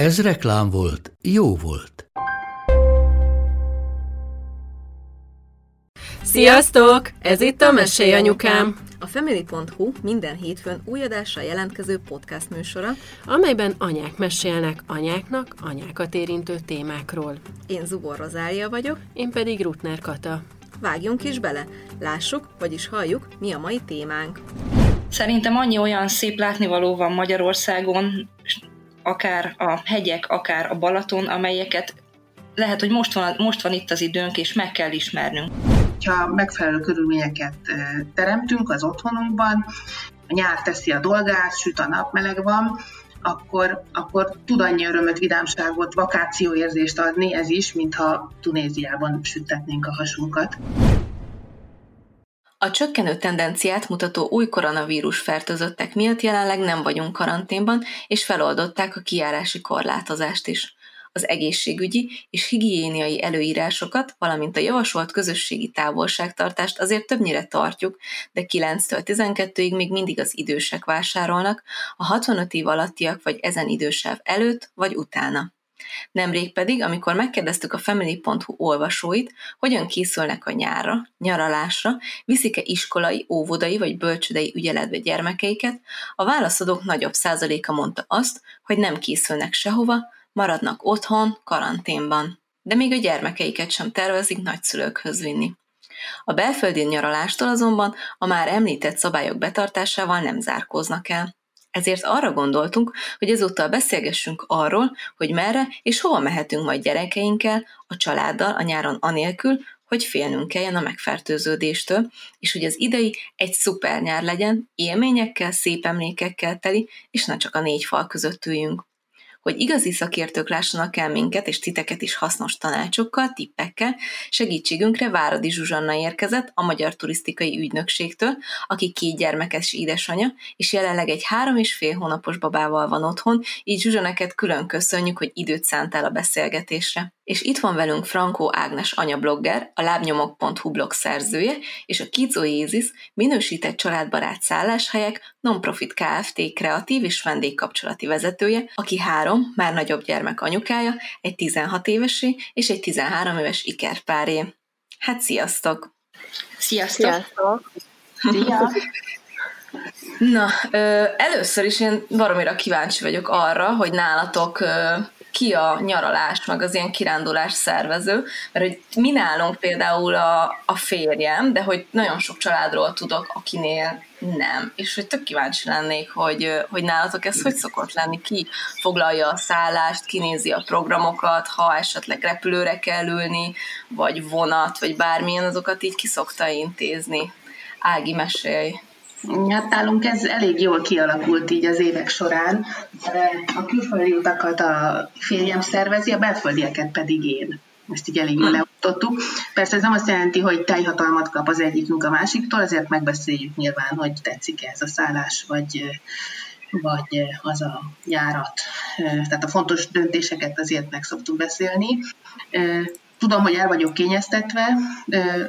Ez reklám volt, jó volt. Sziasztok! Ez itt a Mesélj Anyukám! A Family.hu minden hétfőn új adással jelentkező podcast műsora, amelyben anyák mesélnek anyáknak anyákat érintő témákról. Én Zubor Rozália vagyok, én pedig Rutner Kata. Vágjunk is bele, lássuk, vagyis halljuk, mi a mai témánk. Szerintem annyi olyan szép látnivaló van Magyarországon, akár a hegyek, akár a Balaton, amelyeket lehet, hogy most van itt az időnk, és meg kell ismernünk. Ha megfelelő körülményeket teremtünk az otthonunkban, a nyár teszi a dolgát, süt a nap, meleg van, akkor tud annyi örömöt, vidámságot, vakációérzést adni ez is, mintha Tunéziában süttetnénk a hasunkat. A csökkenő tendenciát mutató új koronavírus fertőzöttek miatt jelenleg nem vagyunk karanténban, és feloldották a kijárási korlátozást is. Az egészségügyi és higiéniai előírásokat, valamint a javasolt közösségi távolságtartást azért többnyire tartjuk, de 9-től 12-ig még mindig az idősek vásárolnak, a 65 év alattiak vagy ezen idősáv előtt vagy utána. Nemrég pedig, amikor megkérdeztük a Family.hu olvasóit, hogyan készülnek a nyárra, nyaralásra, viszik-e iskolai, óvodai vagy bölcsődei ügyeletbe gyermekeiket, a válaszadók nagyobb százaléka mondta azt, hogy nem készülnek sehova, maradnak otthon, karanténban, de még a gyermekeiket sem tervezik nagyszülőkhöz vinni. A belföldi nyaralástól azonban a már említett szabályok betartásával nem zárkóznak el. Ezért arra gondoltunk, hogy ezúttal beszélgessünk arról, hogy merre és hova mehetünk majd gyerekeinkkel, a családdal a nyáron anélkül, hogy félnünk kelljen a megfertőződéstől, és hogy az idei egy szuper nyár legyen, élményekkel, szép emlékekkel teli, és ne csak a négy fal között üljünk. Hogy igazi szakértők lássanak el minket, és titeket is hasznos tanácsokkal, tippekkel, segítségünkre Váradi Zsuzsanna érkezett a Magyar Turisztikai Ügynökségtől, aki 2 gyermekes édesanya, és jelenleg egy 3,5 hónapos babával van otthon, így Zsuzsaneket külön köszönjük, hogy időt szántál a beszélgetésre. És itt van velünk Frankó Ágnes anyablogger, a lábnyomok.hu blog szerzője, és a Kidzó Jézis minősített családbarát szálláshelyek non-profit Kft. Kreatív és vendégkapcsolati vezetője, aki 3, már nagyobb gyermek anyukája, egy 16 évesi és egy 13 éves ikerpáré. Hát sziasztok! Sziasztok! Sziasztok! Szia! Na, először is én baromira kíváncsi vagyok arra, hogy nálatok... ki a nyaralás, meg az ilyen kirándulás szervező, mert hogy mi nálunk például a férjem, de hogy nagyon sok családról tudok, akinél nem. És hogy tök kíváncsi lennék, hogy nálatok ez hogy szokott lenni, ki foglalja a szállást, kinézi a programokat, ha esetleg repülőre kell ülni, vagy vonat, vagy bármilyen, azokat így ki szokta intézni. Ági, mesélj! Hát nálunk ez elég jól kialakult így az évek során. A külföldi utakat a férjem szervezi, a belföldieket pedig én. Ezt így elég jól leosztottuk. Persze ez nem azt jelenti, hogy teljhatalmat kap az egyikünk a másiktól, ezért megbeszéljük nyilván, hogy tetszik-e ez a szállás, vagy az a járat. Tehát a fontos döntéseket azért meg szoktuk beszélni. Tudom, hogy el vagyok kényeztetve,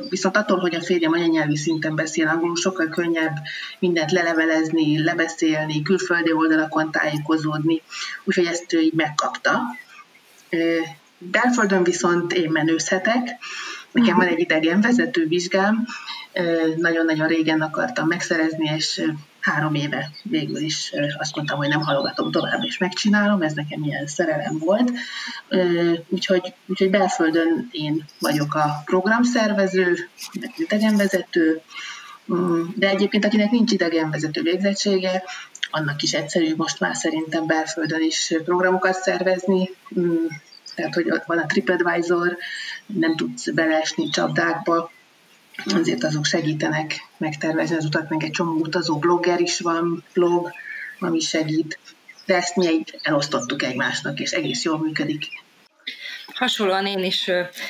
viszont attól, hogy a férjem anyanyelvi szinten beszél angolul, sokkal könnyebb mindent lelevelezni, lebeszélni, külföldi oldalakon tájékozódni, úgyhogy ezt ő így megkapta. Belföldön viszont én menőzhetek, nekem van egy idegenvezető vizsgám, nagyon-nagyon régen akartam megszerezni, és 3 éve végül is azt mondtam, hogy nem halogatom tovább, és megcsinálom, ez nekem ilyen szerelem volt. Úgyhogy belföldön én vagyok a programszervező, idegenvezető, de egyébként akinek nincs idegenvezető végzettsége, annak is egyszerű most már szerintem belföldön is programokat szervezni, tehát hogy ott van a TripAdvisor, nem tudsz beleesni csapdákba, azért azok segítenek megtervezni az utat, meg egy csomó utazó blogger is van, blog, ami segít, de ezt mi elosztottuk egymásnak, és egész jól működik. Hasonlóan én is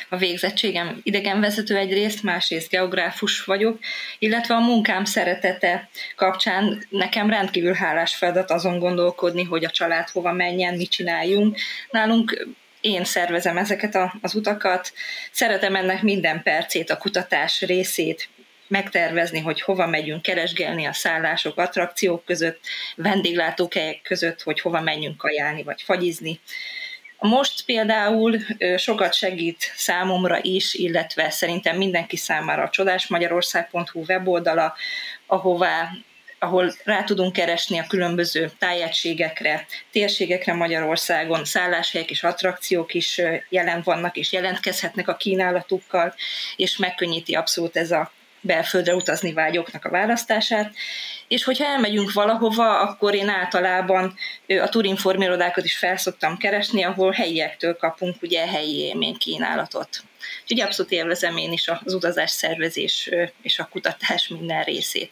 a végzettségem idegenvezető egyrészt, másrészt geográfus vagyok, illetve a munkám szeretete kapcsán nekem rendkívül hálás feladat azon gondolkodni, hogy a család hova menjen, mit csináljunk. Nálunk én szervezem ezeket az utakat, szeretem ennek minden percét, a kutatás részét, megtervezni, hogy hova megyünk, keresgélni a szállások, attrakciók között, vendéglátóhelyek között, hogy hova menjünk kajálni vagy fagyizni. Most például sokat segít számomra is, illetve szerintem mindenki számára a csodásmagyarország.hu weboldala, ahol rá tudunk keresni a különböző tájegységekre, térségekre Magyarországon, szálláshelyek és attrakciók is jelen vannak, és jelentkezhetnek a kínálatukkal, és megkönnyíti abszolút ez a belföldre utazni vágyóknak a választását, és hogyha elmegyünk valahova, akkor én általában a Tourinform irodákat is felszoktam keresni, ahol helyiektől kapunk ugye helyi élménykínálatot. Úgyhogy abszolút élvezem én is az utazás szervezés és a kutatás minden részét.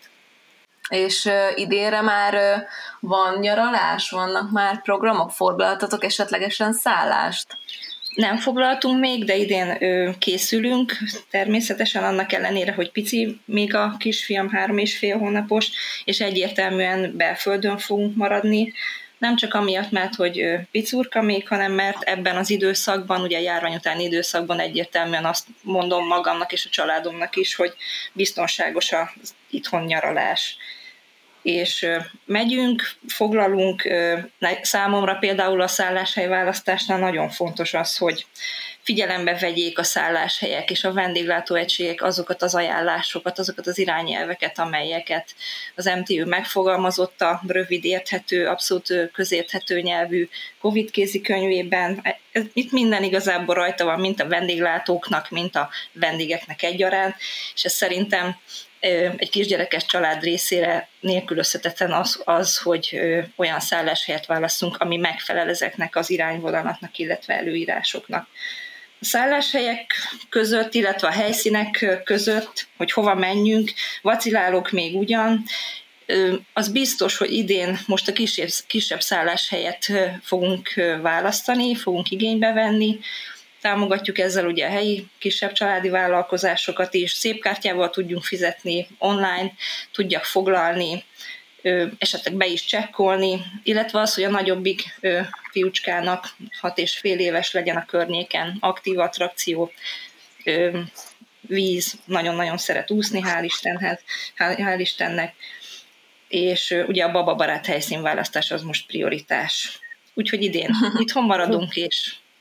És idénre már van nyaralás, vannak már programok, foglaltatok esetlegesen szállást? Nem foglaltunk még, de idén készülünk, természetesen annak ellenére, hogy pici még a kisfiam 3,5 hónapos, és egyértelműen belföldön fogunk maradni. Nem csak amiatt, mert hogy picurka még, hanem mert ebben az időszakban, ugye a járvány utáni időszakban egyértelműen azt mondom magamnak és a családomnak is, hogy biztonságos az itthon nyaralás. És megyünk, foglalunk, számomra például a szálláshely választásnál nagyon fontos az, hogy figyelembe vegyék a szálláshelyek és a vendéglátóegységek azokat az ajánlásokat, azokat az irányelveket, amelyeket az MTÜ megfogalmazott a rövid, érthető, abszolút közérthető nyelvű Covid kézikönyvében. Itt minden igazából rajta van, mint a vendéglátóknak, mint a vendégeknek egyaránt, és ez szerintem egy kisgyerekes család részére nélkülözhetetlen az, hogy olyan szálláshelyet választunk, ami megfelel ezeknek az irányvonalaknak, illetve előírásoknak. A szálláshelyek között, illetve a helyszínek között, hogy hova menjünk, vacilálok még ugyan. Az biztos, hogy idén most a kisebb szálláshelyet fogunk választani, fogunk igénybe venni. Támogatjuk ezzel ugye a helyi kisebb családi vállalkozásokat is, szép kártyával tudjunk fizetni, online tudjak foglalni, esetleg be is csekkolni, illetve az, hogy a nagyobbik fiúcskának 6,5 éves legyen a környéken, aktív attrakció, víz, nagyon-nagyon szeret úszni, hál' Istennek, és ugye a bababarát helyszínválasztás az most prioritás. Úgyhogy idén itthon maradunk,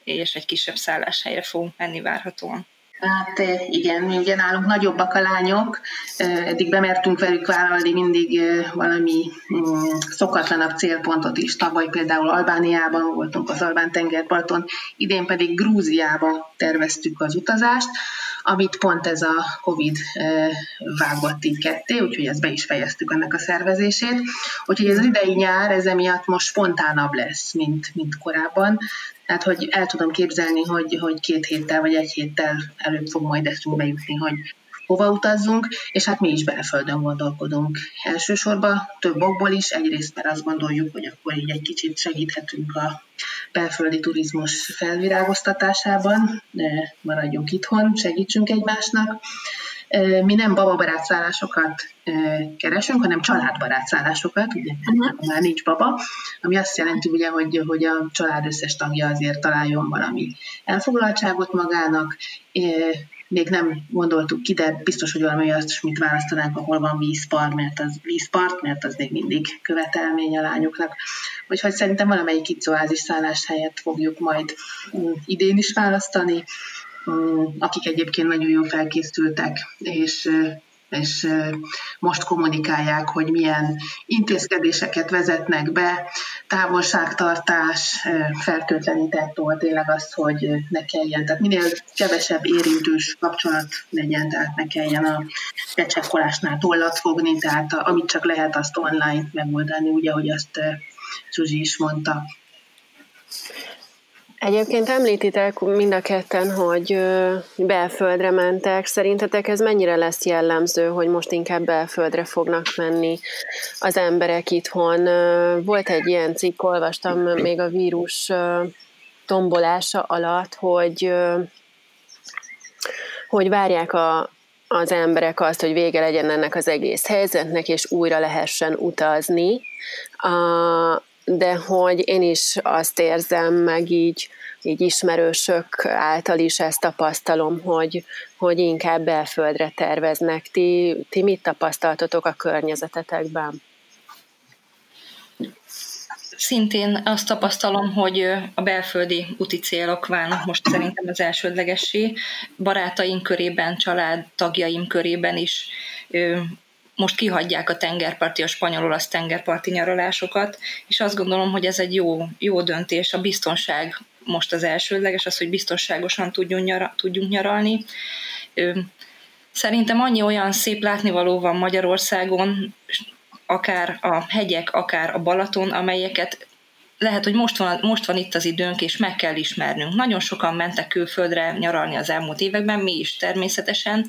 és egy kisebb szálláshelyre fogunk menni várhatóan. Hát igen, mi ugye nálunk nagyobbak a lányok, eddig bemertünk velük vállalni mindig valami szokatlanabb célpontot is. Tavaly például Albániában voltunk, az albán tengerparton, idén pedig Grúziában terveztük az utazást, amit pont ez a Covid vágott így ketté, úgyhogy ezt be is fejeztük ennek a szervezését. Úgyhogy az idei nyár ez emiatt most spontánabb lesz, mint korábban. Tehát, hogy el tudom képzelni, hogy 2 héttel vagy 1 héttel előbb fog majd eszünkbe jutni, hogy hova utazzunk, és hát mi is belföldön gondolkodunk. Elsősorban több okból is, egyrészt mert azt gondoljuk, hogy akkor így egy kicsit segíthetünk a belföldi turizmus felvirágoztatásában, de maradjunk itthon, segítsünk egymásnak. Mi nem bababarát szállásokat keresünk, hanem családbarát szállásokat, ugye már nincs baba, ami azt jelenti, ugye, hogy a család összes tagja azért találjon valami elfoglaltságot magának. Még nem gondoltuk ki, de biztos, hogy valami olyasmit választanánk, ahol van vízpart, mert az még mindig követelmény a lányoknak. Úgyhogy szerintem valamelyik kidzóázis szálláshelyet fogjuk majd idén is választani, akik egyébként nagyon jól felkészültek, és most kommunikálják, hogy milyen intézkedéseket vezetnek be, távolságtartás, fertőtlenített old, tényleg az, hogy ne kelljen, tehát minél kevesebb érintős kapcsolat legyen, tehát ne kelljen a becsekkolásnál tollat fogni, tehát amit csak lehet, azt online megoldani, ugye, ahogy azt Zsuzsi is mondta. Egyébként említitek mind a ketten, hogy belföldre mentek. Szerintetek ez mennyire lesz jellemző, hogy most inkább belföldre fognak menni az emberek itthon? Volt egy ilyen cikk, olvastam még a vírus tombolása alatt, hogy várják az emberek azt, hogy vége legyen ennek az egész helyzetnek, és újra lehessen utazni. De hogy én is azt érzem, meg így ismerősök által is ezt tapasztalom, hogy inkább belföldre terveznek. Ti mit tapasztaltatok a környezetetekben? Szintén azt tapasztalom, hogy a belföldi úti célok válnak most szerintem az elsődlegessé. Barátaim körében, családtagjaim körében is most kihagyják a tengerparti, a spanyol-olasz tengerparti nyaralásokat, és azt gondolom, hogy ez egy jó döntés. A biztonság most az elsődleges, az, hogy biztonságosan tudjunk nyaralni. Szerintem annyi olyan szép látnivaló van Magyarországon, akár a hegyek, akár a Balaton, amelyeket lehet, hogy most van itt az időnk, és meg kell ismernünk. Nagyon sokan mentek külföldre nyaralni az elmúlt években, mi is természetesen,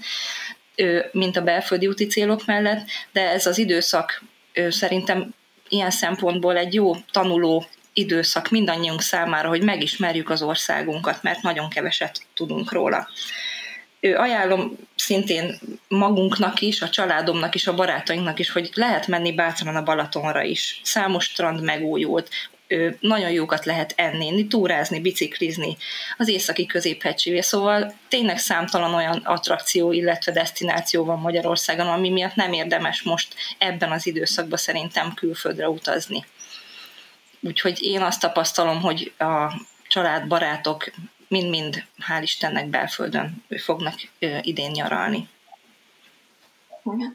mint a belföldi úti célok mellett, de ez az időszak szerintem ilyen szempontból egy jó tanuló időszak mindannyiunk számára, hogy megismerjük az országunkat, mert nagyon keveset tudunk róla. Ajánlom szintén magunknak is, a családomnak is, a barátainknak is, hogy lehet menni bátran a Balatonra is. Számos strand megújult, nagyon jókat lehet enni, túrázni, biciklizni, az északi középhegységé. Szóval tényleg számtalan olyan attrakció, illetve desztináció van Magyarországon, ami miatt nem érdemes most ebben az időszakban szerintem külföldre utazni. Úgyhogy én azt tapasztalom, hogy a családbarátok mind-mind, hál' Istennek, belföldön fognak idén nyaralni.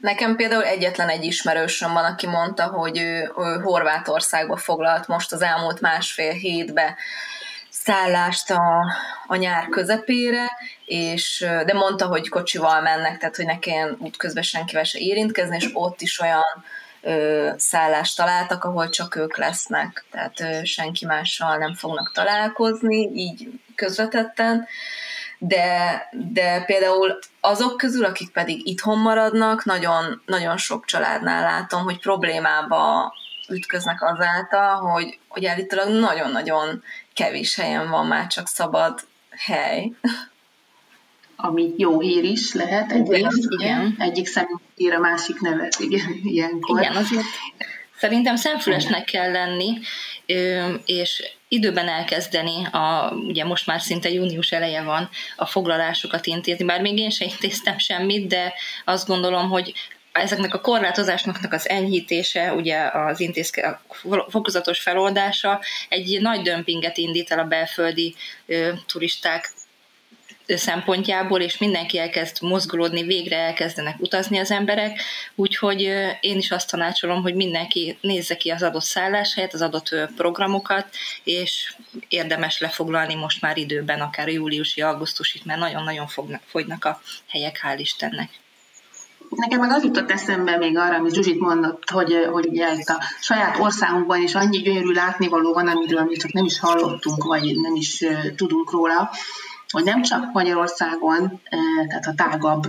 Nekem például egyetlen egy ismerősöm van, aki mondta, hogy ő Horvátországba foglalt most az elmúlt másfél hétbe szállást a nyár közepére, de mondta, hogy kocsival mennek, tehát hogy ne kelljen útközben senkivel se érintkezni, és ott is olyan szállást találtak, ahol csak ők lesznek, tehát senki mással nem fognak találkozni, így közvetetten, de például azok közül, akik pedig itthon maradnak, nagyon, nagyon sok családnál látom, hogy problémába ütköznek azáltal, hogy állítólag nagyon-nagyon kevés helyen van már csak szabad hely. Ami jó hír is lehet, igen. Egyik szemünk ír a másik nevet, igen, ilyenkor. Igen, azért szerintem szemfülesnek kell lenni, és időben elkezdeni, ugye most már szinte június eleje van, a foglalásokat intézni, bár még én sem intéztem semmit, de azt gondolom, hogy ezeknek a korlátozásoknak az enyhítése, ugye az fokozatos feloldása egy nagy dömpinget indít el a belföldi turisták szempontjából, és mindenki elkezd mozgolódni, végre elkezdenek utazni az emberek, úgyhogy én is azt tanácsolom, hogy mindenki nézze ki az adott szálláshelyet, az adott programokat, és érdemes lefoglalni most már időben, akár júliusi, augusztusig, mert nagyon-nagyon fogynak a helyek, hál' Istennek. Nekem meg az jutott eszembe még arra, amit Zsuzsit mondott, hogy itt a saját országunkban is annyi gyönyörű látnivaló van, amiről mi csak nem is hallottunk, vagy nem is tudunk róla, hogy nem csak Magyarországon, tehát a tágabb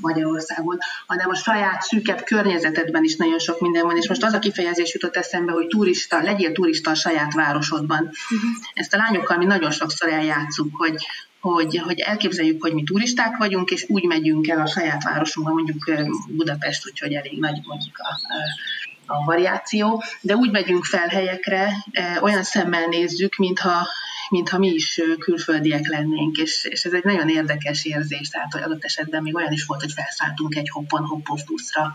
Magyarországon, hanem a saját szűkebb környezetedben is nagyon sok minden van, és most az a kifejezés jutott eszembe, hogy legyél turista a saját városodban. Uh-huh. Ezt a lányokkal mi nagyon sokszor eljátszunk, hogy elképzeljük, hogy mi turisták vagyunk, és úgy megyünk el a saját városunkban, mondjuk Budapest, úgyhogy elég nagy mondjuk a variáció, de úgy megyünk fel helyekre, olyan szemmel nézzük, mintha mi is külföldiek lennénk, és ez egy nagyon érdekes érzés, tehát hogy adott esetben még olyan is volt, hogy felszálltunk egy hoppon-hoppos buszra,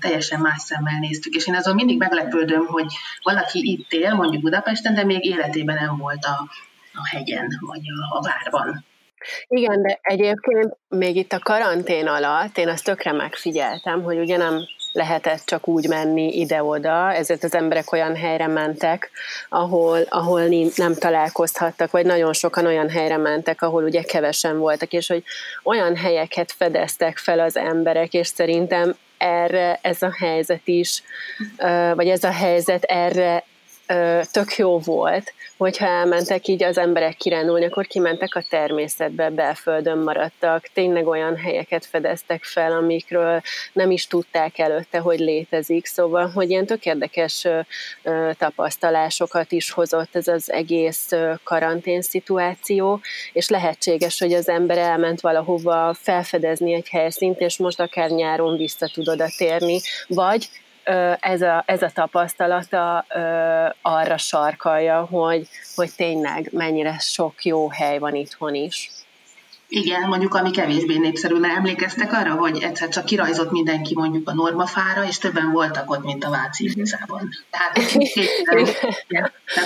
teljesen más szemmel néztük, és én azon mindig meglepődöm, hogy valaki itt él, mondjuk Budapesten, de még életében nem volt a hegyen, vagy a várban. Igen, de egyébként még itt a karantén alatt én azt tökre megfigyeltem, hogy ugye nem lehetett csak úgy menni ide-oda, ezért az emberek olyan helyre mentek, ahol nem találkozhattak, vagy nagyon sokan olyan helyre mentek, ahol ugye kevesen voltak, és hogy olyan helyeket fedeztek fel az emberek, és szerintem erre ez a helyzet erre tök jó volt, hogyha elmentek így az emberek kirándulni, akkor kimentek a természetbe, belföldön maradtak, tényleg olyan helyeket fedeztek fel, amikről nem is tudták előtte, hogy létezik, szóval, hogy ilyen tök érdekes tapasztalásokat is hozott ez az egész karantén szituáció, és lehetséges, hogy az ember elment valahova felfedezni egy helyszínt, és most akár nyáron vissza tud oda térni, vagy ez a tapasztalata arra sarkalja, hogy tényleg mennyire sok jó hely van itthon is. Igen, mondjuk ami kevésbé népszerű, emlékeztek arra, hogy egyszer csak kirajzott mindenki mondjuk a Normafára, és többen voltak ott, mint a Váci Utcában. Tehát,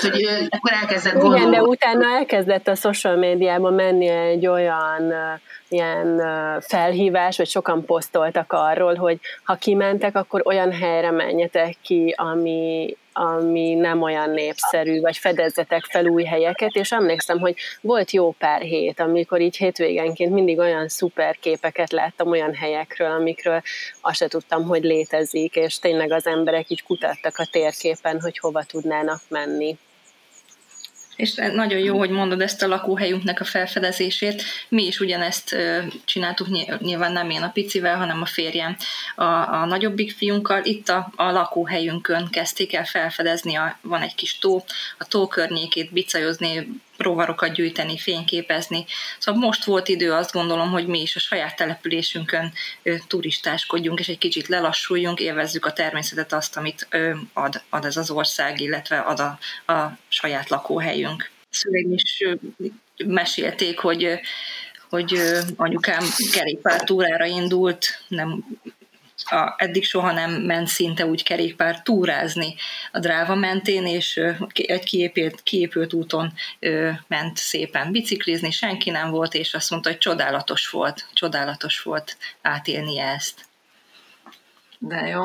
hogy akkor elkezdett gondolni. Igen, de utána elkezdett a social médiában menni egy olyan ilyen felhívás, vagy sokan posztoltak arról, hogy ha kimentek, akkor olyan helyre menjetek ki, ami nem olyan népszerű, vagy fedezzetek fel új helyeket, és emlékszem, hogy volt jó pár hét, amikor így hétvégenként mindig olyan szuper képeket láttam olyan helyekről, amikről azt se tudtam, hogy létezik, és tényleg az emberek így kutattak a térképen, hogy hova tudnának menni. És nagyon jó, hogy mondod ezt a lakóhelyünknek a felfedezését. Mi is ugyanezt csináltuk, nyilván nem én a picivel, hanem a férjem a nagyobbik fiunkkal. Itt a lakóhelyünkön kezdték el felfedezni, van egy kis tó, a tó környékét bicajozni, rovarokat gyűjteni, fényképezni. Szóval most volt idő, azt gondolom, hogy mi is a saját településünkön turistáskodjunk, és egy kicsit lelassuljunk, élvezzük a természetet, azt, amit ad ez az ország, illetve ad a saját lakóhelyünk. Szüleim is mesélték, hogy anyukám kerékpártúrára indult, eddig soha nem ment szinte úgy kerékpár túrázni a Dráva mentén, és egy kiépült úton ment szépen biciklizni, senki nem volt, és azt mondta, hogy csodálatos volt átélni ezt. De jó.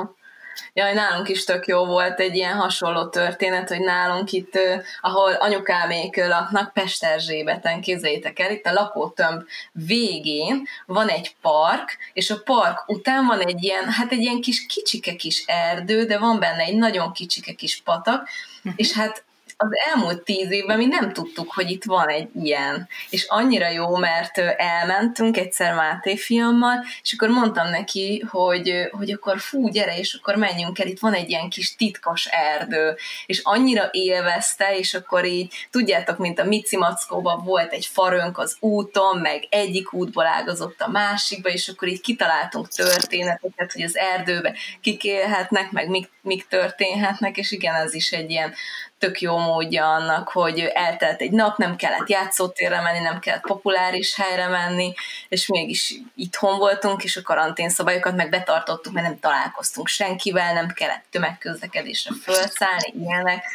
Jaj, nálunk is tök jó volt egy ilyen hasonló történet, hogy nálunk itt, ahol anyukámék laknak, Pesterzsébeten, képzeljétek el, itt a lakótömb végén van egy park, és a park után van egy ilyen, hát egy ilyen kis kicsike kis erdő, de van benne egy nagyon kicsike kis patak, és hát az elmúlt 10 évben mi nem tudtuk, hogy itt van egy ilyen. És annyira jó, mert elmentünk egyszer Máté fiammal, és akkor mondtam neki, hogy akkor gyere, és akkor menjünk el, itt van egy ilyen kis titkos erdő. És annyira élvezte, és akkor így, tudjátok, mint a Mici Mackóban volt egy farönk az úton, meg egyik útból ágazott a másikba, és akkor így kitaláltunk történeteket, hogy az erdőbe kik élhetnek, meg mik történhetnek, és igen, az is egy ilyen tök jó módja annak, hogy eltelt egy nap, nem kellett játszótérre menni, nem kellett populáris helyre menni, és mégis itthon voltunk, és a karantén szabályokat meg betartottuk, mert nem találkoztunk senkivel, nem kellett tömegközlekedésre felszállni, ilyenek.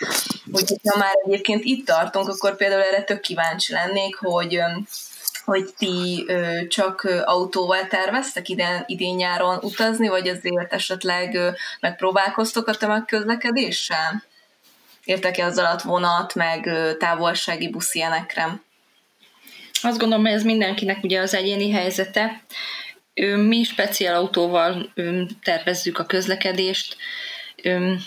Úgyhogy ha már egyébként itt tartunk, akkor például erre tök kíváncsi lennék, hogy ti csak autóval terveztek idén nyáron utazni, vagy azért esetleg megpróbálkoztok a tömegközlekedéssel? Értek-e az alatt vonat, meg távolsági busz ilyenekre? Azt gondolom, hogy ez mindenkinek ugye az egyéni helyzete. Mi speciál autóval tervezzük a közlekedést.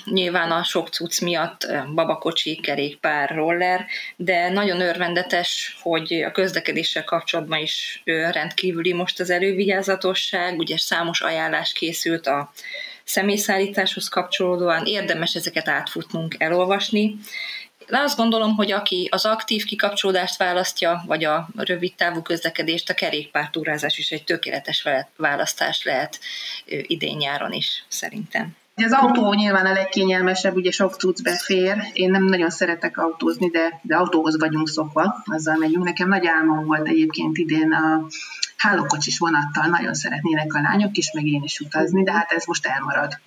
Nyilván a sok cucc miatt babakocsi, kerékpár, roller, de nagyon örvendetes, hogy a közlekedéssel kapcsolatban is rendkívüli most az elővigyázatosság, ugye számos ajánlás készült a személyszállításhoz kapcsolódóan, érdemes ezeket átfutnunk, elolvasni. De azt gondolom, hogy aki az aktív kikapcsolódást választja, vagy a rövid távú közlekedést, a kerékpártúrázás is egy tökéletes választás lehet idén-nyáron is, szerintem. Az autó nyilván a legkényelmesebb, ugye sok cucc befér. Én nem nagyon szeretek autózni, de autóhoz vagyunk szokva, azzal megyünk. Nekem nagy álmom volt egyébként idén a hálókocsis vonattal, nagyon szeretnének a lányok is, meg én is utazni, de hát ez most elmarad.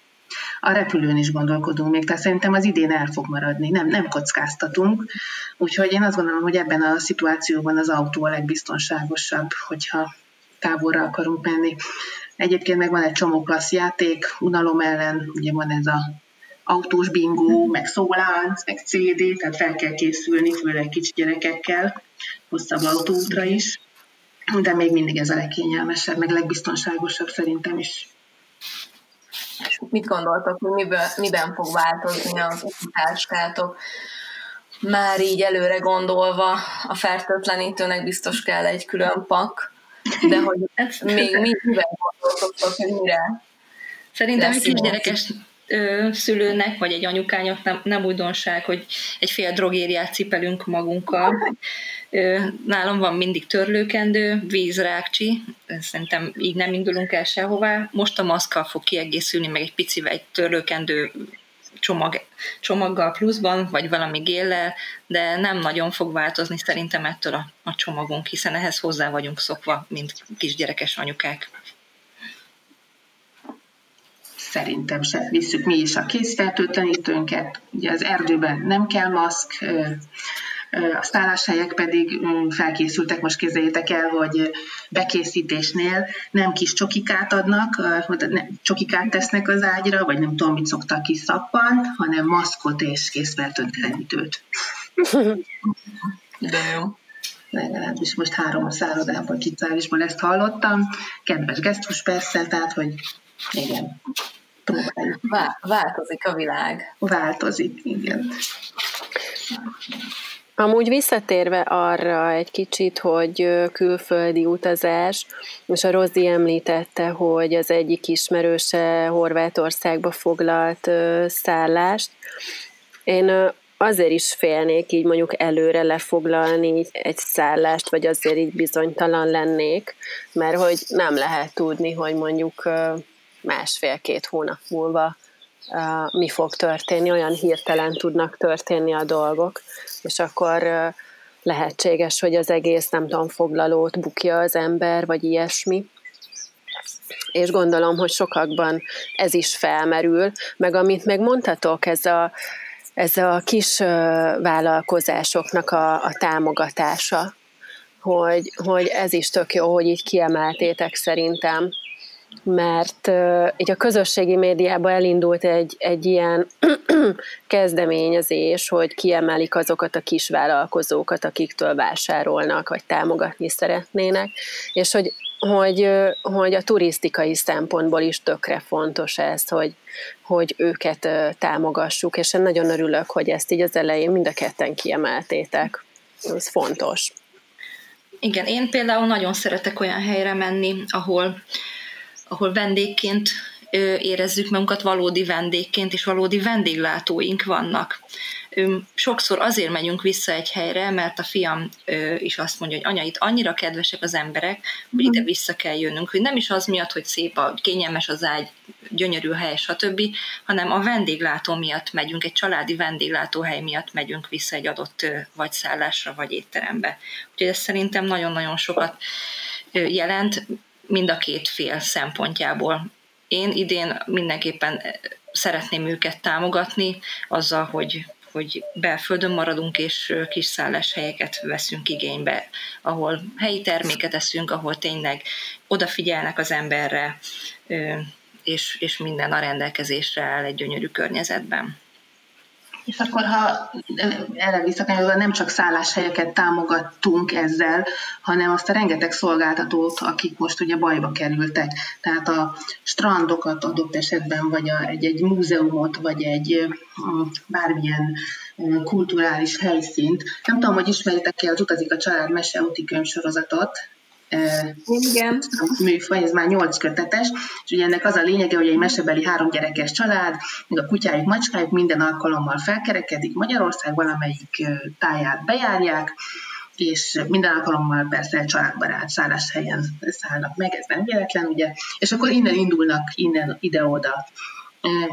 A repülőn is gondolkodunk még, tehát szerintem az idén el fog maradni, nem kockáztatunk, úgyhogy én azt gondolom, hogy ebben a szituációban az autó a legbiztonságosabb, hogyha távolra akarunk menni. Egyébként meg van egy csomó klassz játék, unalom ellen, ugye van ez az autós bingó, meg szólánc, meg CD, tehát fel kell készülni, főleg kicsi gyerekekkel, hosszabb autóútra is, de még mindig ez a legkényelmesebb, meg legbiztonságosabb szerintem is. És mit gondoltok, hogy miben fog változni az utazástátok? Már így előre gondolva a fertőtlenítőnek biztos kell egy külön pak, de hogy még miben gondoltok, hogy mire? Szerintem egy kisgyerekes szülőnek, vagy egy anyukánynak nem újdonság, hogy egy fél drogériát cipelünk magunkkal. Nálam van mindig törlőkendő, vízrákcsi, szerintem így nem indulunk el sehová. Most a maszkkal fog kiegészülni, meg egy picivel egy törlőkendő csomaggal pluszban, vagy valami géllel, de nem nagyon fog változni szerintem ettől a csomagunk, hiszen ehhez hozzá vagyunk szokva, mint kisgyerekes anyukák. Szerintem sem visszük mi is a kézfertőtlenítőnket. Ugye az erdőben nem kell maszk, a szálláshelyek pedig felkészültek, most képzeljétek el, hogy bekészítésnél nem kis csokikát adnak, csokikát tesznek az ágyra, vagy nem tudom, mit szoktak ki szappant, hanem maszkot és kézfertőtlenítőt. De jó. Legalábbis most 3 szállodában, kitvárisban ezt hallottam. Kedves gesztus persze, tehát, hogy igen, próbáljuk. Változik a világ. Változik, igen. Amúgy visszatérve arra egy kicsit, hogy külföldi utazás, most a Rozi említette, hogy az egyik ismerőse Horvátországba foglalt szállást. Én azért is félnék így mondjuk előre lefoglalni egy szállást, vagy azért így bizonytalan lennék, mert hogy nem lehet tudni, hogy mondjuk 1,5-2 hónap múlva mi fog történni, olyan hirtelen tudnak történni a dolgok, és akkor lehetséges, hogy az egész, nem tudom, foglalót bukja az ember, vagy ilyesmi. És gondolom, hogy sokakban ez is felmerül, meg amit megmondhatok, ez a kis vállalkozásoknak a támogatása, hogy ez is tök jó, hogy így kiemeltétek szerintem, mert így a közösségi médiában elindult egy ilyen kezdeményezés, hogy kiemelik azokat a kisvállalkozókat, akiktől vásárolnak, vagy támogatni szeretnének, és hogy a turisztikai szempontból is tökre fontos ez, hogy őket támogassuk, és én nagyon örülök, hogy ezt így az elején mind a ketten kiemeltétek. Ez fontos. Igen, én például nagyon szeretek olyan helyre menni, ahol vendégként érezzük magunkat, valódi vendégként, és valódi vendéglátóink vannak. Sokszor azért megyünk vissza egy helyre, mert a fiam is azt mondja, hogy anya, itt annyira kedvesek az emberek, hogy ide vissza kell jönnünk, hogy nem is az miatt, hogy szép, kényelmes az ágy, gyönyörű hely, stb., hanem a vendéglátó miatt megyünk, egy családi vendéglátóhely miatt megyünk vissza egy adott vagy szállásra, vagy étterembe. Úgyhogy ez szerintem nagyon-nagyon sokat jelent, mind a két fél szempontjából. Én idén mindenképpen szeretném őket támogatni azzal, hogy belföldön maradunk, és kis szálláshelyeket veszünk igénybe, ahol helyi terméket eszünk, ahol tényleg odafigyelnek az emberre, és minden a rendelkezésre áll egy gyönyörű környezetben. És akkor, ha erre visszakanyarodva, nem csak szálláshelyeket támogattunk ezzel, hanem azt a rengeteg szolgáltatót, akik most ugye bajba kerültek. Tehát a strandokat adott esetben, vagy egy múzeumot, vagy egy bármilyen kulturális helyszínt. Nem tudom, hogy ismeritek-e az Utazik a Család Mese útikönyv sorozatot. Igen. Műfaj, ez már 8 kötetes, és ugye ennek az a lényege, hogy egy mesebeli 3 gyerekes család, még a kutyájuk, macskájuk minden alkalommal felkerekedik Magyarország valamelyik táját bejárják, és minden alkalommal persze családbarát szálláshelyen szállnak meg, ez nem véletlen, ugye, és akkor innen indulnak, innen ide-oda.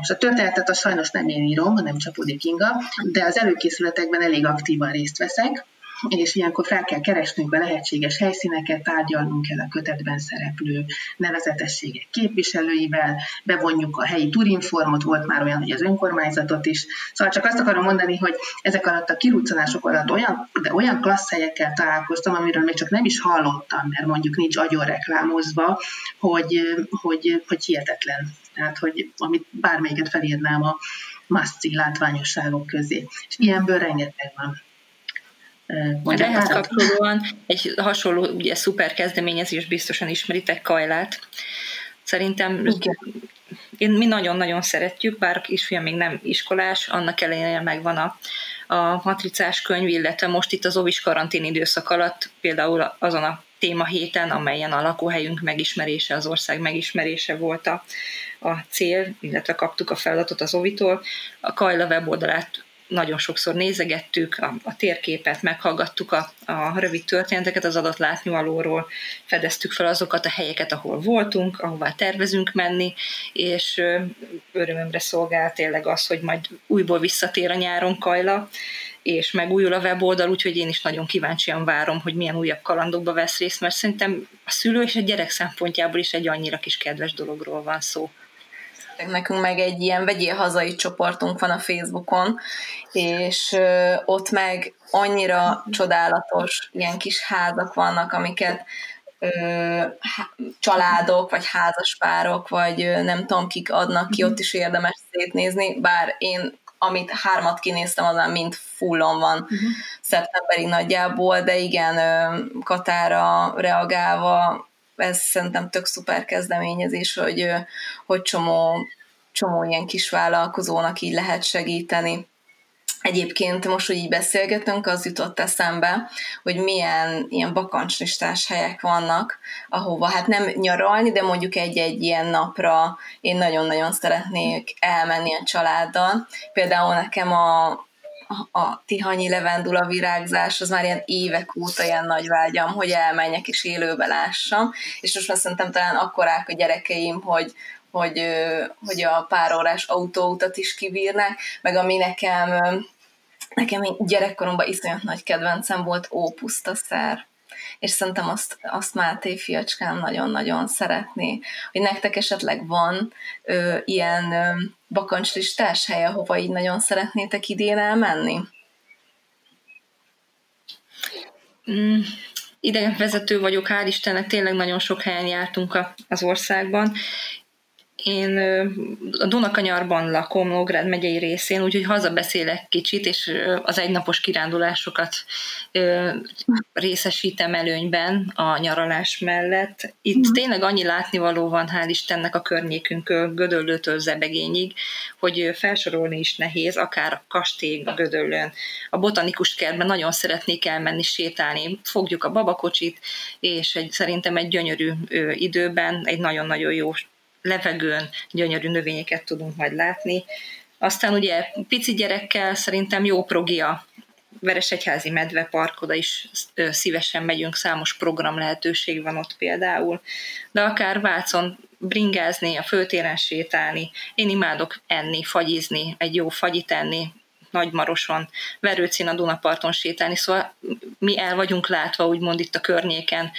És a történetet sajnos nem én írom, hanem Csapody Kinga, de az előkészületekben elég aktívan részt veszek, és ilyenkor fel kell keresnünk be lehetséges helyszíneket, tárgyalnunk kell a kötetben szereplő nevezetességek képviselőivel, bevonjuk a helyi Tourinformot, volt már olyan, hogy az önkormányzatot is. Szóval csak azt akarom mondani, hogy ezek alatt a kiruccanások alatt olyan klassz helyekkel találkoztam, amiről még csak nem is hallottam, mert mondjuk nincs agyon reklámozva, hogy hihetetlen. Tehát, hogy amit bármelyiket felírnám a must-see látványosságok közé. És ilyenből rengeteg van. Ehhez kapcsolóan egy hasonló, ugye, szuper kezdeményezés, biztosan ismeritek Kajlát. Szerintem mi nagyon-nagyon szeretjük, bár a kisfiam még nem iskolás, annak ellenére megvan a matricás könyv, illetve most itt az óvis karantén időszak alatt, például azon a témahéten, amelyen a lakóhelyünk megismerése, az ország megismerése volt a cél, illetve kaptuk a feladatot az óvitól. A Kajla weboldalát nagyon sokszor nézegettük, a térképet, meghallgattuk a rövid történeteket az adott látnyalóról, fedeztük fel azokat a helyeket, ahol voltunk, ahová tervezünk menni, és örömömre szolgál tényleg az, hogy majd újból visszatér a nyáron Kajla, és megújul a weboldal, úgyhogy én is nagyon kíváncsian várom, hogy milyen újabb kalandokba vesz részt, mert szerintem a szülő és a gyerek szempontjából is egy annyira kis kedves dologról van szó. Nekünk meg egy ilyen vegyél hazai csoportunk van a Facebookon, és ott meg annyira csodálatos ilyen kis házak vannak, amiket családok, vagy házaspárok, vagy nem tudom kik adnak ki, ott is érdemes szétnézni, bár én amit hármat kinéztem, azon mind fullon van szeptemberig nagyjából, de igen, Katára reagálva, ez szerintem tök szuper kezdeményezés, hogy csomó ilyen kis vállalkozónak így lehet segíteni. Egyébként most, hogy így beszélgetünk, az jutott eszembe, hogy milyen ilyen bakancslistás helyek vannak, ahova hát nem nyaralni, de mondjuk egy-egy ilyen napra én nagyon-nagyon szeretnék elmenni a családdal. Például nekem a tihanyi levendula virágzás, az már ilyen évek óta ilyen nagy vágyam, hogy elmenjek és élőbe lássam, és most már szerintem talán akkorák a gyerekeim, hogy a párórás autóutat is kibírnak, meg ami nekem gyerekkoromban iszonyat nagy kedvencem volt, Ópusztaszár. És szerintem azt Máté fiacskám nagyon-nagyon szeretné, hogy nektek esetleg van ilyen bakancslistás helye, hova így nagyon szeretnétek idén elmenni? Idegenvezető vagyok, hál' Istennek, tényleg nagyon sok helyen jártunk az országban. Én a Dunakanyarban lakom, Nógrád megyei részén, úgyhogy hazabeszélek kicsit, és az egynapos kirándulásokat részesítem előnyben a nyaralás mellett. Itt tényleg annyi látnivaló van, hál' Istennek, a környékünk Gödöllőtől Zebegényig, hogy felsorolni is nehéz, akár a kastély a Gödöllőn. A botanikus kertben nagyon szeretnék elmenni, sétálni. Fogjuk a babakocsit, és szerintem egy gyönyörű időben, egy nagyon-nagyon jó levegőn gyönyörű növényeket tudunk majd látni. Aztán ugye pici gyerekkel szerintem jó progia, Veresegyházi medvepark, oda is szívesen megyünk, számos program lehetőség van ott például, de akár Vácon bringázni, a főtéren sétálni, én imádok enni, fagyizni, egy jó fagyit enni, Nagymaroson, Verőcén a Dunaparton sétálni, szóval mi el vagyunk látva, úgymond itt a környéken,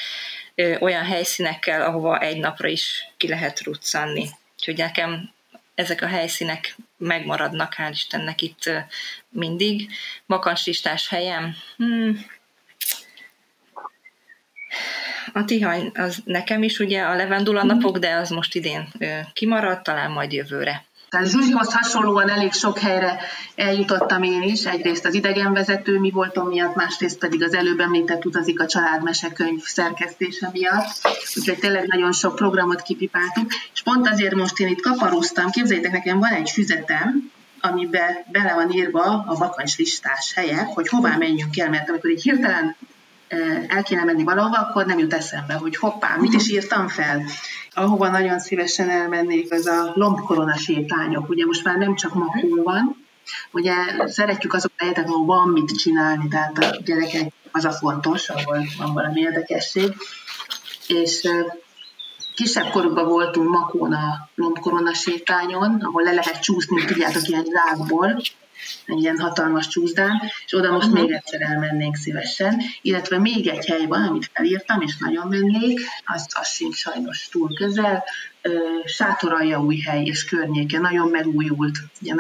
olyan helyszínekkel, ahova egy napra is ki lehet ruccanni. Úgyhogy nekem ezek a helyszínek megmaradnak, hál' Istennek, itt mindig. Bakancslistás helyem? A Tihany, az nekem is ugye a levendula napok, de az most idén kimaradt, talán majd jövőre. Zsuzsihoz hasonlóan elég sok helyre eljutottam én is, egyrészt az idegenvezető mi voltam miatt, másrészt pedig az előbb említett Utazik a Család Mese könyv szerkesztése miatt, úgyhogy tényleg nagyon sok programot kipipáltuk, és pont azért most én itt kaparoztam, képzeljétek, nekem van egy füzetem, amiben bele van írva a bakancslistás helyek, hogy hová menjünk el, mert amikor így hirtelen el kéne menni valahova, akkor nem jut eszembe, hogy hoppá, mit is írtam fel. Ahova nagyon szívesen elmennék, az a lombkorona sétányok. Ugye most már nem csak Makón van, ugye szeretjük azok a helyeket, ahol van mit csinálni, tehát a gyerekek az a fontos, ahol van valami érdekesség. És kisebb korukban voltunk Makón a lombkorona sétányon, ahol le lehet csúszni, tudjátok, ilyen zsákból, egy ilyen hatalmas csúszdán, és oda most még egyszer elmennénk szívesen, illetve még egy hely van, amit felírtam, és nagyon mennék, az sincs sajnos túl közel, Sátoraljaújhely és környéke, nagyon megújult, ugye,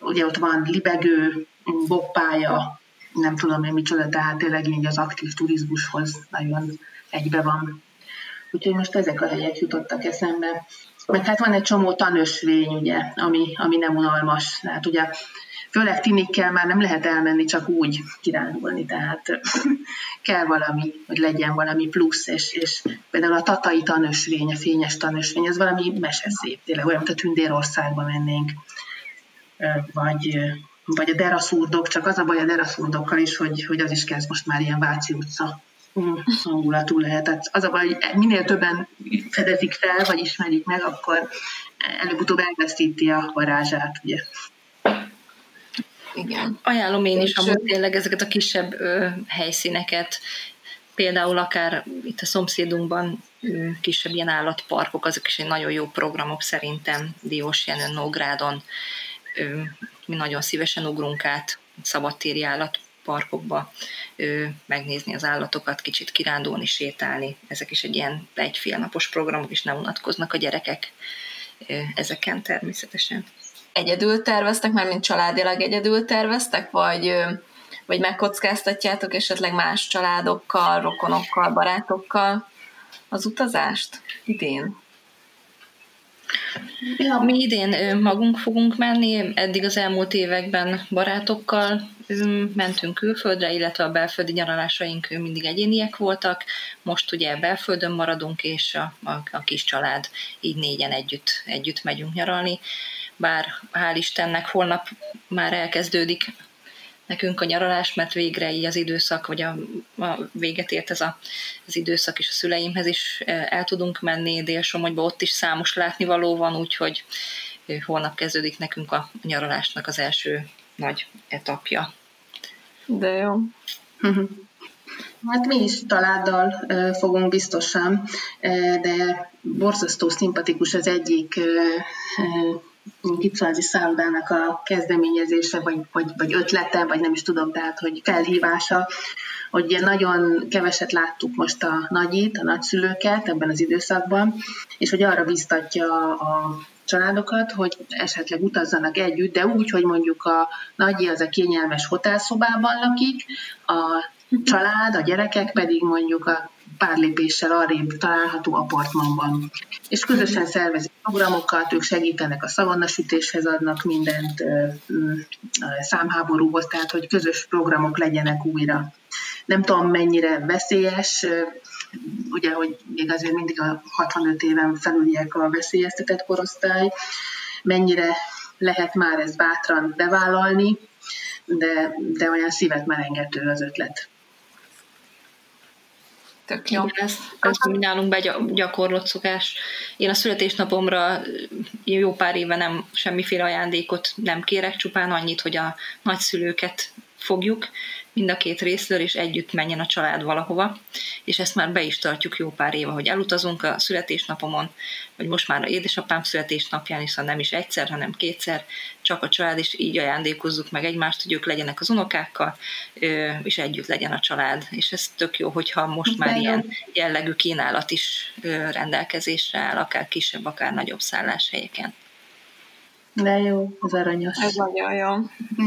ugye ott van libegő, bobbpálya, nem tudom én micsoda, tehát tényleg így az aktív turizmushoz nagyon egybe van. Úgyhogy most ezek a helyek jutottak eszembe. Meg hát van egy csomó tanösvény, ugye, ami nem unalmas. Hát ugye Főleg tinikkel már nem lehet elmenni csak úgy kirándulni, tehát kell valami, hogy legyen valami plusz, és például a tatai tanösvény, a fényes tanösvény, az valami meseszép, tényleg olyan, mint a Tündérországba mennénk, vagy a deraszúrdok, csak az a baj a deraszúrdokkal is, hogy az is kezd most már ilyen Váci utca hangulatú lehet. Tehát az a baj, hogy minél többen fedezik fel, vagy ismerik meg, akkor előbb-utóbb elveszíti a varázsát, ugye. Igen. Ajánlom én is amúgy tényleg ezeket a kisebb helyszíneket, például akár itt a szomszédunkban kisebb ilyen állatparkok, azok is egy nagyon jó programok szerintem Diósjenőn, Nógrádon. Mi nagyon szívesen ugrunk át szabadtéri állatparkokba megnézni az állatokat, kicsit kirándulni, sétálni. Ezek is egy ilyen egy-félnapos programok, és nem unatkoznak a gyerekek ezeken természetesen. Egyedül terveztek, már mint családilag egyedül terveztek, vagy megkockáztatjátok esetleg más családokkal, rokonokkal, barátokkal az utazást idén? Ja, mi idén magunk fogunk menni, eddig az elmúlt években barátokkal mentünk külföldre, illetve a belföldi nyaralásaink mindig egyéniek voltak, most ugye belföldön maradunk, és a kis család így négyen együtt megyünk nyaralni. Bár hál' Istennek holnap már elkezdődik nekünk a nyaralás, mert végre így az időszak, vagy a véget ért az időszak, és a szüleimhez is el tudunk menni Dél-Somogyba, ott is számos látnivaló van, úgyhogy holnap kezdődik nekünk a nyaralásnak az első nagy etapja. De jó. Hát mi is családdal fogunk biztosan, de borzasztó szimpatikus az egyik Gipsvázi szállodának a kezdeményezése, vagy ötlete, vagy nem is tudom, tehát, hogy felhívása, hogy ugye nagyon keveset láttuk most a nagyszülőket ebben az időszakban, és hogy arra biztatja a családokat, hogy esetleg utazzanak együtt, de úgy, hogy mondjuk a nagyi az a kényelmes hotelszobában lakik, a család, a gyerekek pedig mondjuk a pár lépéssel arrébb található apartmanban. És közösen szervezik programokat, ők segítenek a szavannasütéshez, adnak mindent számháborúhoz, tehát hogy közös programok legyenek újra. Nem tudom, mennyire veszélyes, ugye, hogy még azért mindig a 65 éven felüliek a veszélyeztetett korosztály, mennyire lehet már ezt bátran bevállalni, de olyan szívet melengető az ötlet. Tök jó. Ezt mi nálunk begyakorlott szokás. Én a születésnapomra jó pár éve nem semmiféle ajándékot nem kérek, csupán annyit, hogy a nagyszülőket fogjuk mind a két részről, és együtt menjen a család valahova, és ezt már be is tartjuk jó pár éve, hogy elutazunk a születésnapomon, vagy most már édesapám születésnapján, hiszen nem is egyszer, hanem kétszer, csak a család, és így ajándékozzuk meg egymást, hogy ők legyenek az unokákkal, és együtt legyen a család. És ez tök jó, hogyha most már ilyen jellegű kínálat is rendelkezésre áll, akár kisebb, akár nagyobb szálláshelyeken. De jó, az aranyos. Ez nagyon jó.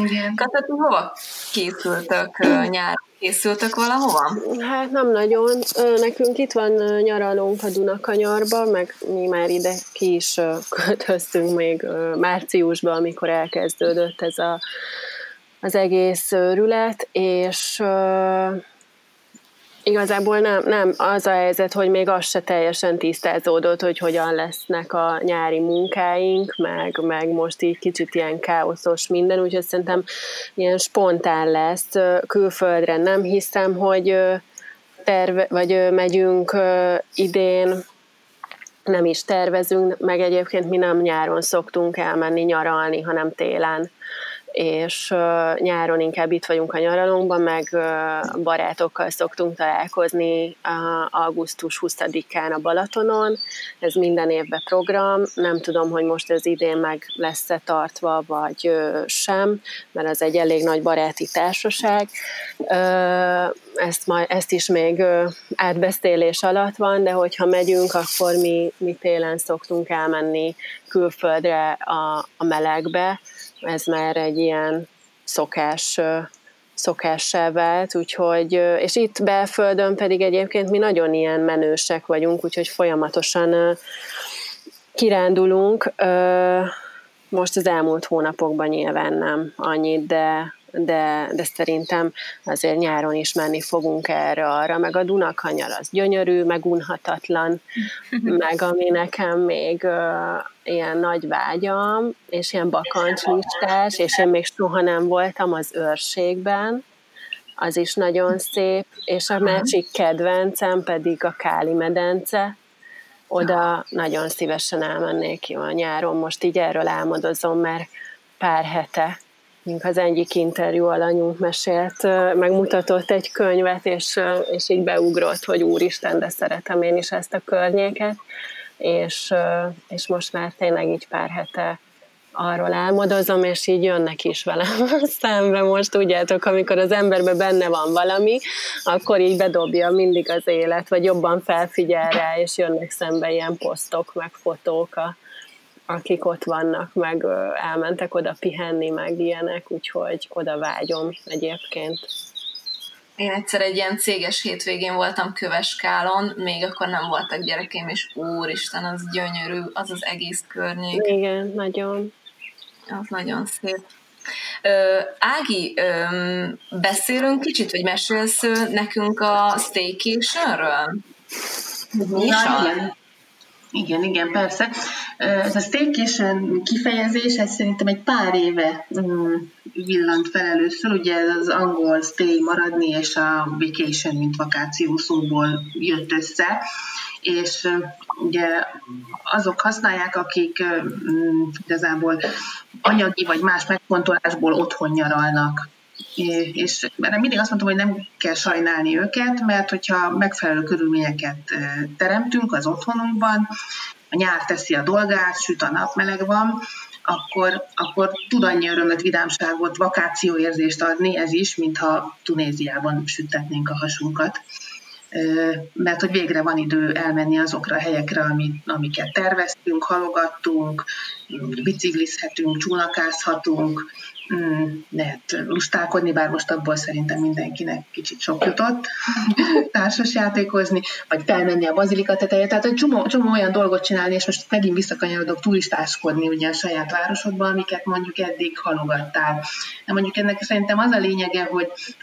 Igen. Kata, hova készültök nyáron? Készültök valahova? Hát nem nagyon. Nekünk itt van nyaralónk a Dunakanyarba, meg mi már ide ki is költöztünk még márciusban, amikor elkezdődött ez az egész őrület, és igazából nem az a helyzet, hogy még az se teljesen tisztázódott, hogy hogyan lesznek a nyári munkáink, meg most így kicsit ilyen káoszos minden, úgyhogy szerintem ilyen spontán lesz. Külföldre nem hiszem, hogy megyünk idén, nem is tervezünk, meg egyébként mi nem nyáron szoktunk elmenni nyaralni, hanem télen. És nyáron inkább itt vagyunk a nyaralónkban, meg barátokkal szoktunk találkozni augusztus 20-án a Balatonon. Ez minden évben program. Nem tudom, hogy most ez idén meg lesz-e tartva, vagy sem, mert az egy elég nagy baráti társaság. Ezt is még átbeszélés alatt van, de hogyha megyünk, akkor mi télen szoktunk elmenni külföldre a melegbe. Ez már egy ilyen szokássá vált, úgyhogy, és itt belföldön pedig egyébként mi nagyon ilyen menősek vagyunk, úgyhogy folyamatosan kirándulunk, Most az elmúlt hónapokban nyilván nem annyit, de szerintem azért nyáron is menni fogunk erre-arra, meg a Dunakanyar az gyönyörű, meg unhatatlan, meg ami nekem még ilyen nagy vágyam, és ilyen bakancslistás, és én még soha nem voltam az Őrségben, az is nagyon szép, és a másik kedvencem pedig a Káli medence, oda nagyon szívesen elmennék jó a nyáron, most így erről álmodozom, mert pár hete az egyik interjú alanyunk mesélt, megmutatott egy könyvet, és így beugrott, hogy úristen, de szeretem én is ezt a környéket, és most már tényleg így pár hete arról álmodozom, és így jönnek is velem szembe. Most tudjátok, amikor az emberben benne van valami, akkor így bedobja mindig az élet, vagy jobban felfigyel rá, és jönnek szembe ilyen posztok, meg fotók, akik ott vannak, meg elmentek oda pihenni, meg ilyenek, úgyhogy oda vágyom egyébként. Én egyszer egy ilyen céges hétvégén voltam Köveskálon, még akkor nem voltak gyerekeim, és úristen, az gyönyörű, az az egész környék. Igen, nagyon. Az nagyon szép. Ági, beszélünk kicsit, vagy mesélsz nekünk a staycationről? Igen, persze. Ez a staycation kifejezés, ez szerintem egy pár éve villant fel először, ugye ez az angol stay maradni, és a vacation, mint vakáció szóból jött össze, és ugye azok használják, akik igazából anyagi vagy más megfontolásból otthon nyaralnak. És erre mindig azt mondtam, hogy nem kell sajnálni őket, mert hogyha megfelelő körülményeket teremtünk az otthonunkban, a nyár teszi a dolgát, süt a nap, meleg van, akkor tud annyi örömet, vidámságot, vakációérzést adni ez is, mintha Tunéziában süttetnénk a hasunkat. Mert hogy végre van idő elmenni azokra a helyekre, amiket terveztünk, halogattunk, biciklizhetünk, csónakázhatunk, lehet lustálkodni, bár most abból szerintem mindenkinek kicsit sok jutott társasjátékozni, vagy felmenni a bazilika tetejére, tehát egy csomó olyan dolgot csinálni, és most megint visszakanyarodok turistáskodni ugye a saját városodban, amiket mondjuk eddig halogattál. De mondjuk ennek szerintem az a lényege,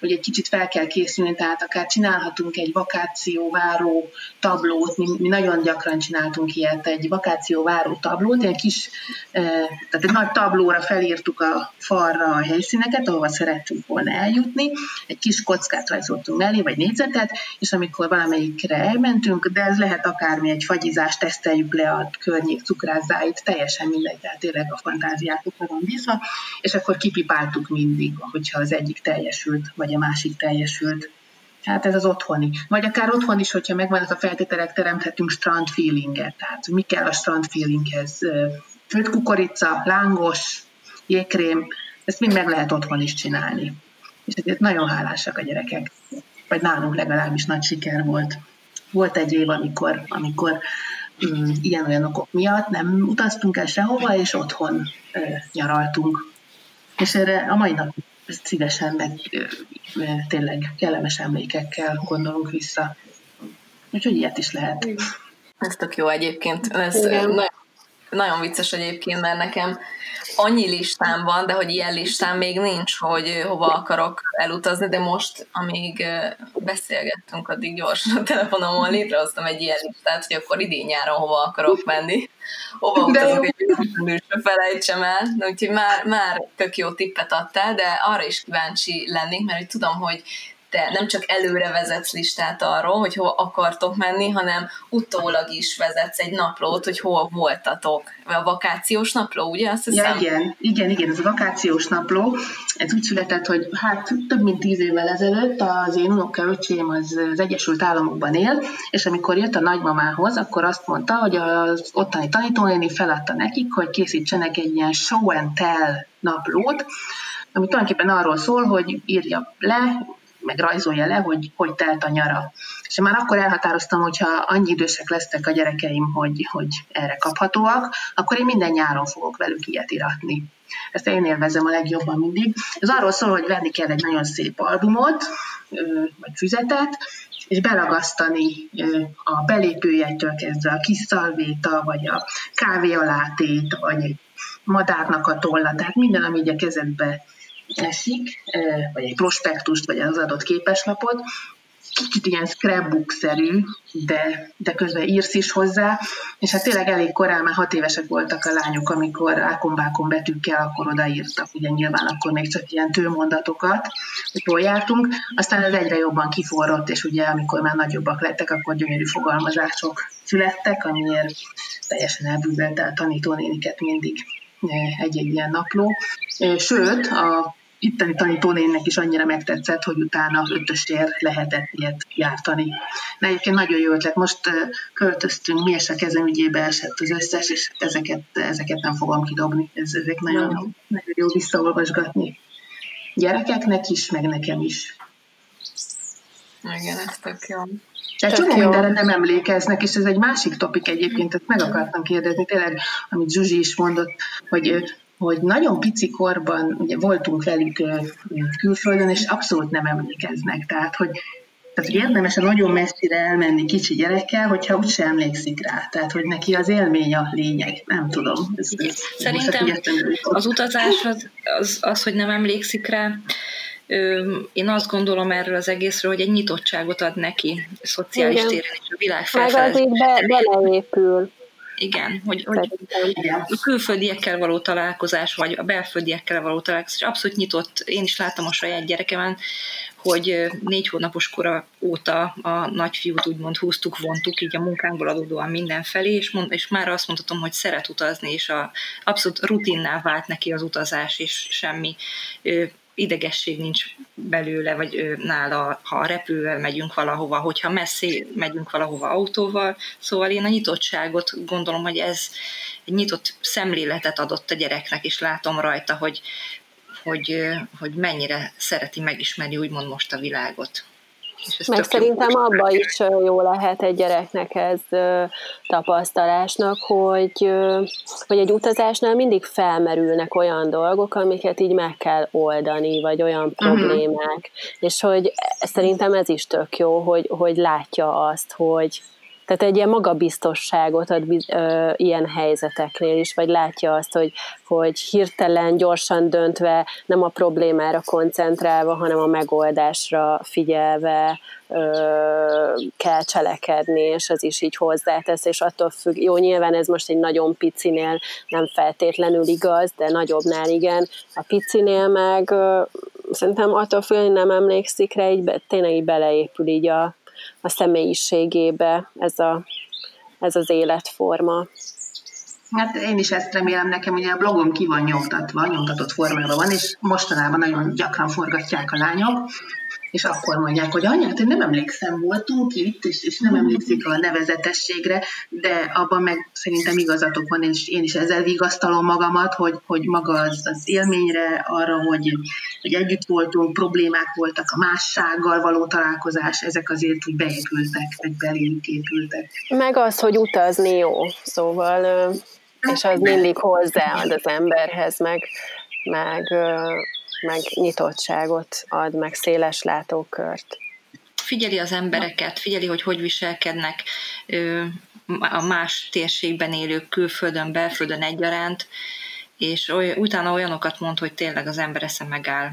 hogy egy kicsit fel kell készülni, tehát akár csinálhatunk egy vakációváró tablót, mi nagyon gyakran csináltunk ilyet, egy vakációváró tablót, egy kis, tehát egy nagy tablóra felírtuk a fal arra a helyszíneket, ahova szerettünk volna eljutni, egy kis kockát rajzoltunk mellé, vagy négyzetet, és amikor valamelyikre elmentünk, de ez lehet akármi, egy fagyizás, teszteljük le a környék cukrászdáit, teljesen mindegy, tehát tényleg a fantáziákokra van bízva, és akkor kipipáltuk mindig, hogyha az egyik teljesült, vagy a másik teljesült. Hát ez az otthoni. Vagy akár otthon is, hogyha megvannak a feltételek, teremthetünk strand feelinget, tehát mi kell a strand feelinghez? Főtt kukorica, lángos, jégkrém, ezt mind meg lehet otthon is csinálni. És ezért nagyon hálásak a gyerekek. Vagy nálunk legalábbis nagy siker volt. Volt egy év, amikor ilyen-olyan okok miatt nem utaztunk el sehova, és otthon nyaraltunk. És erre a mai nap szívesen, meg tényleg kellemes emlékekkel gondolunk vissza. Úgyhogy ilyet is lehet. Ez tök jó egyébként. Ez nagyon vicces egyébként, mert nekem annyi listám van, de hogy ilyen listám még nincs, hogy hova akarok elutazni, de most, amíg beszélgettünk, addig gyorsan a telefonomon létrehoztam egy ilyen listát, hogy akkor idén nyáron hova akarok menni, hova utazok, hogy felejtsem el. Na, úgyhogy már tök jó tippet adtál, de arra is kíváncsi lennék, mert hogy tudom, hogy te nem csak előre vezetsz listát arról, hogy hol akartok menni, hanem utólag is vezetsz egy naplót, hogy hol voltatok. A vakációs napló, ugye? Azt hiszem? Ja, igen, ez a vakációs napló. Ez úgy született, hogy több mint 10 évvel ezelőtt az én unokaöcsém az Egyesült Államokban él, és amikor jött a nagymamához, akkor azt mondta, hogy az ottani tanítónéni feladta nekik, hogy készítsenek egy ilyen show and tell naplót, ami tulajdonképpen arról szól, hogy írja le, meg rajzolja le, hogy telt a nyara. És én már akkor elhatároztam, hogyha annyi idősek lesznek a gyerekeim, hogy erre kaphatóak, akkor én minden nyáron fogok velük ilyet iratni. Ezt én élvezem a legjobban mindig. Ez arról szól, hogy venni kell egy nagyon szép albumot, vagy füzetet, és belagasztani a belépőjegytől kezdve a kis szalvéta, vagy a kávé alátét, vagy egy madárnak a tolla, tehát minden, ami így a kezedbe esik, vagy egy prospektust, vagy az adott képeslapot, kicsit ilyen scrapbook-szerű, de közben írsz is hozzá, és hát tényleg elég korán, már 6 évesek voltak a lányok, amikor ákombákon betűkkel akkor odaírtak, ugye nyilván akkor még csak ilyen tőmondatokat, hogy jártunk, aztán ez egyre jobban kiforrott, és ugye amikor már nagyobbak lettek, akkor gyönyörű fogalmazások születtek, amiért teljesen elbűvelte a tanítónéniket mindig egy-egy ilyen napló. Sőt, a itteni tanítónénnek is annyira megtetszett, hogy utána 5-ösért lehetett ilyet jártani. De egyébként nagyon jó ötlet. Most költöztünk, mi és a kezem ügyébe esett az összes, és ezeket nem fogom kidobni. Ezek nagyon jó visszaolvasgatni. Gyerekeknek is, meg nekem is. Igen, ez tök jó. Tehát csomó mindenre nem emlékeznek, és ez egy másik topik egyébként, ezt meg akartam kérdezni, tényleg, amit Zsuzsi is mondott, hogy nagyon pici korban ugye, voltunk velük külföldön, és abszolút nem emlékeznek. Tehát, hogy érdemes nagyon messzire elmenni kicsi gyerekkel, hogyha úgyse emlékszik rá. Tehát, hogy neki az élmény a lényeg. Nem tudom. Szerintem az utazás az, hogy nem emlékszik rá, én azt gondolom erről az egészről, hogy egy nyitottságot ad neki szociális téren, és a világ felfedezésére. Meg azért beleépül. Igen, hogy külföldiekkel való találkozás, vagy a belföldiekkel való találkozás, és abszolút nyitott, én is láttam a saját gyerekemen, hogy 4 hónapos kora óta a nagyfiút úgymond húztuk, vontuk, így a munkánkból adódóan mindenfelé, és már azt mondhatom, hogy szeret utazni, és abszolút rutinná vált neki az utazás, és semmi idegesség nincs belőle, vagy nála, ha repülővel megyünk valahova, hogyha messzi megyünk valahova autóval. Szóval én a nyitottságot gondolom, hogy ez egy nyitott szemléletet adott a gyereknek, és látom rajta, hogy mennyire szereti megismerni úgymond most a világot. Meg szerintem abban is jó lehet egy gyereknek ez tapasztalásnak, hogy egy utazásnál mindig felmerülnek olyan dolgok, amiket így meg kell oldani, vagy olyan problémák. És hogy szerintem ez is tök jó, hogy látja azt, hogy tehát egy ilyen magabiztosságot ad ilyen helyzeteknél is, vagy látja azt, hogy hirtelen, gyorsan döntve, nem a problémára koncentrálva, hanem a megoldásra figyelve kell cselekedni, és az is így hozzátesz, és attól függ, jó, nyilván ez most egy nagyon picinél nem feltétlenül igaz, de nagyobbnál igen, a picinél meg szerintem attól függ, hogy nem emlékszik rá, így tényleg így beleépül így a személyiségébe ez az életforma. Hát én is ezt remélem, nekem ugye a blogom ki van nyomtatva, nyomtatott formában van, és mostanában nagyon gyakran forgatják a lányok, és akkor mondják, hogy anya, hát én nem emlékszem, voltunk itt, és nem emlékszik a nevezetességre, de abban meg szerintem igazatok van, és én is ezzel vigasztalom magamat, hogy maga az élményre, arra, hogy együtt voltunk, problémák voltak, a mássággal való találkozás, ezek azért úgy beépültek, vagy belénk épültek. Meg az, hogy utazni jó, szóval, és az mindig hozzáad az emberhez, meg nyitottságot ad, meg széles látókört. Figyeli az embereket, figyeli, hogy viselkednek a más térségben élők, külföldön, belföldön egyaránt, és utána olyanokat mond, hogy tényleg az ember esze megáll.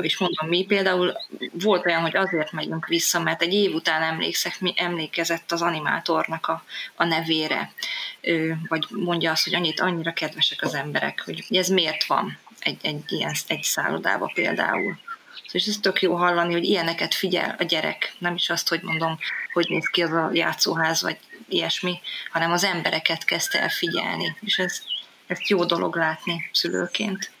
És mondom, mi például volt olyan, hogy azért megyünk vissza, mert egy év után emlékezett az animátornak a nevére. Vagy mondja azt, hogy annyira kedvesek az emberek, hogy ez miért van egy szállodába például. És ez tök jó hallani, hogy ilyeneket figyel a gyerek. Nem is azt, hogy mondom, hogy néz ki az a játszóház, vagy ilyesmi, hanem az embereket kezdte el figyelni. És ez jó dolog látni szülőként.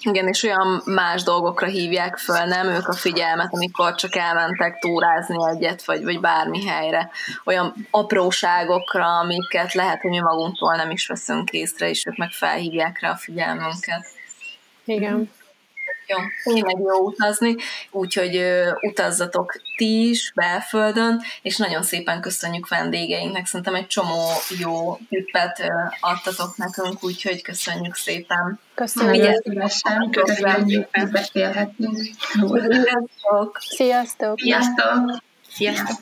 Igen, és olyan más dolgokra hívják föl, nem ők a figyelmet, amikor csak elmentek túrázni egyet, vagy bármi helyre. Olyan apróságokra, amiket lehet, hogy mi magunktól nem is veszünk észre, és ők meg felhívják rá a figyelmünket. Igen. Jó, tényleg jó utazni, úgyhogy utazzatok ti is belföldön, és nagyon szépen köszönjük vendégeinknek, szerintem egy csomó jó tippet adtatok nekünk, úgyhogy köszönjük szépen. Köszönjük. Köszönjük, hogy beszélhetünk. Sziasztok! Sziasztok! Sziasztok!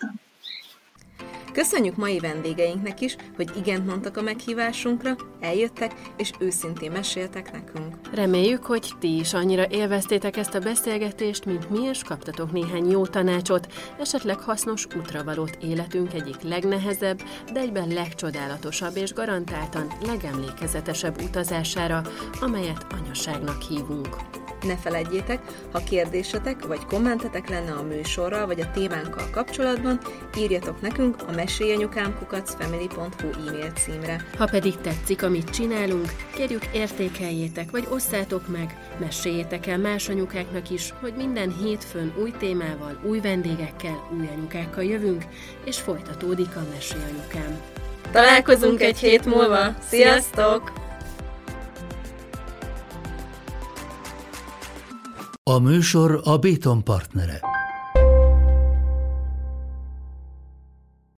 Köszönjük mai vendégeinknek is, hogy igent mondtak a meghívásunkra, eljöttek és őszintén meséltek nekünk. Reméljük, hogy ti is annyira élveztétek ezt a beszélgetést, mint mi, és kaptatok néhány jó tanácsot, esetleg hasznos útravalót életünk egyik legnehezebb, de egyben legcsodálatosabb és garantáltan legemlékezetesebb utazására, amelyet anyaságnak hívunk. Ne feledjétek, ha kérdésetek vagy kommentetek lenne a műsorral vagy a témánkkal kapcsolatban, írjatok nekünk a meséljanyukám@family.hu e-mail címre. Ha pedig tetszik, amit csinálunk, kérjük, értékeljétek vagy osszátok meg, meséljétek el más anyukáknak is, hogy minden hétfőn új témával, új vendégekkel, új anyukákkal jövünk, és folytatódik a Mesélj Anyukám. Találkozunk egy hét múlva! Sziasztok! A műsor a Béton partnere.